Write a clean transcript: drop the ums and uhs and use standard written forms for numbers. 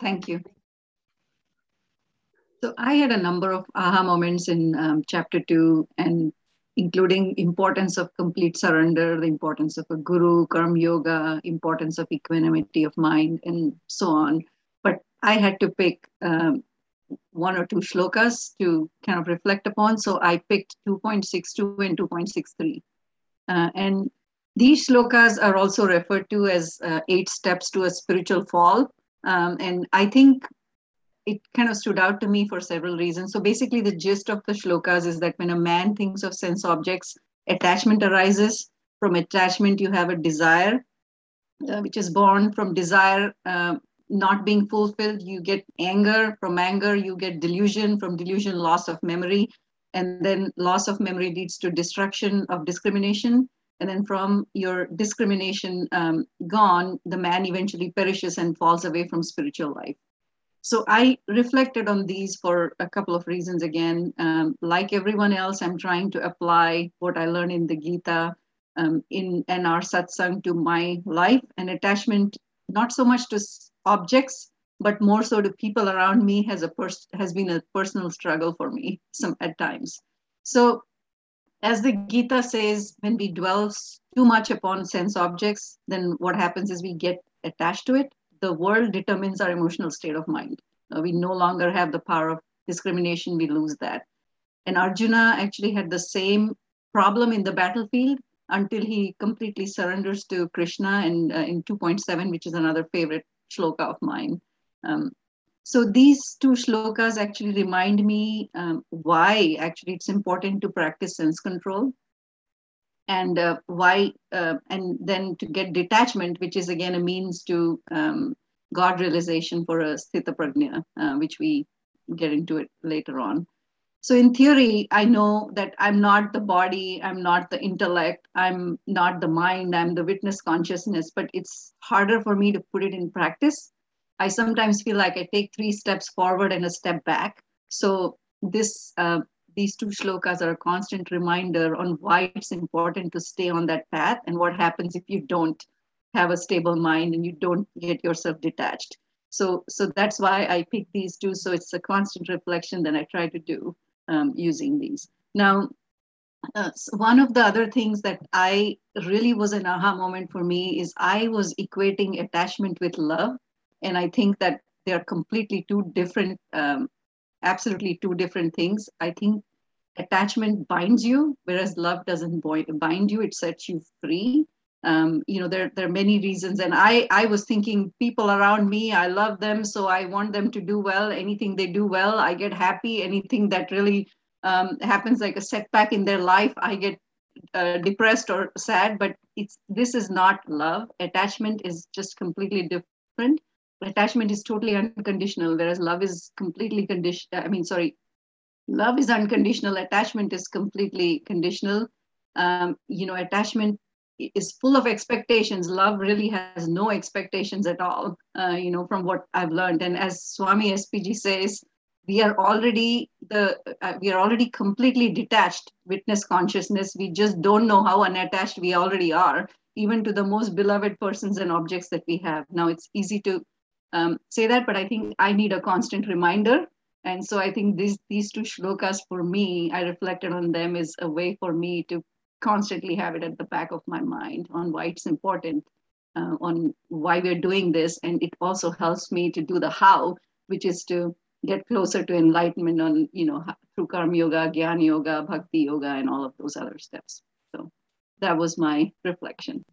Thank you. So I had a number of aha moments in chapter 2, and including importance of complete surrender, the importance of a guru, karma yoga, importance of equanimity of mind, and so on. But I had to pick one or two shlokas to kind of reflect upon. So I picked 2.62 and 2.63. And these shlokas are also referred to as 8 steps to a spiritual fall. And I think it kind of stood out to me for several reasons. So basically the gist of the shlokas is that when a man thinks of sense objects, attachment arises. From attachment, you have a desire, which is born. From desire not being fulfilled, you get anger. From anger, you get delusion. From delusion, loss of memory. And then loss of memory leads to destruction of discrimination. And then from your discrimination gone, the man eventually perishes and falls away from spiritual life. So I reflected on these for a couple of reasons. Again, like everyone else, I'm trying to apply what I learned in the Gita in our satsang to my life, and attachment, not so much to objects, but more so to people around me, has been a personal struggle for me at times. So as the Gita says, when we dwell too much upon sense objects, then what happens is we get attached to it. The world determines our emotional state of mind. We no longer have the power of discrimination. We lose that. And Arjuna actually had the same problem in the battlefield until he completely surrenders to Krishna and in 2.7, which is another favorite shloka of mine. So these two shlokas actually remind me why actually it's important to practice sense control, and why, and then to get detachment, which is again a means to God realization for a sthita prajna, which we get into it later on. So in theory, I know that I'm not the body, I'm not the intellect, I'm not the mind, I'm the witness consciousness, but it's harder for me to put it in practice. I sometimes feel like I take 3 steps forward and a step back. So these two shlokas are a constant reminder on why it's important to stay on that path and what happens if you don't have a stable mind and you don't get yourself detached. So that's why I picked these two. So it's a constant reflection that I try to do using these. Now, so one of the other things that I really was an aha moment for me is I was equating attachment with love. And I think that they are completely two different absolutely two different things. I think attachment binds you, whereas love doesn't bind you. It sets you free. There are many reasons. And I was thinking people around me, I love them, so I want them to do well. Anything they do well, I get happy. Anything that really happens, like a setback in their life, I get depressed or sad. But this is not love. Attachment is just completely different. Attachment is totally unconditional, whereas love is completely conditional. Love is unconditional. Attachment is completely conditional. Attachment is full of expectations. Love really has no expectations at all, from what I've learned. And as Swami spg says, we are already completely detached witness consciousness. We just don't know how unattached we already are, even to the most beloved persons and objects that we have. Now, it's easy to say that, but I think I need a constant reminder. And so I think these two shlokas for me, I reflected on them as a way for me to constantly have it at the back of my mind on why it's important, on why we're doing this. And it also helps me to do the how, which is to get closer to enlightenment on, through karma yoga, jnana yoga, bhakti yoga, and all of those other steps. So that was my reflection.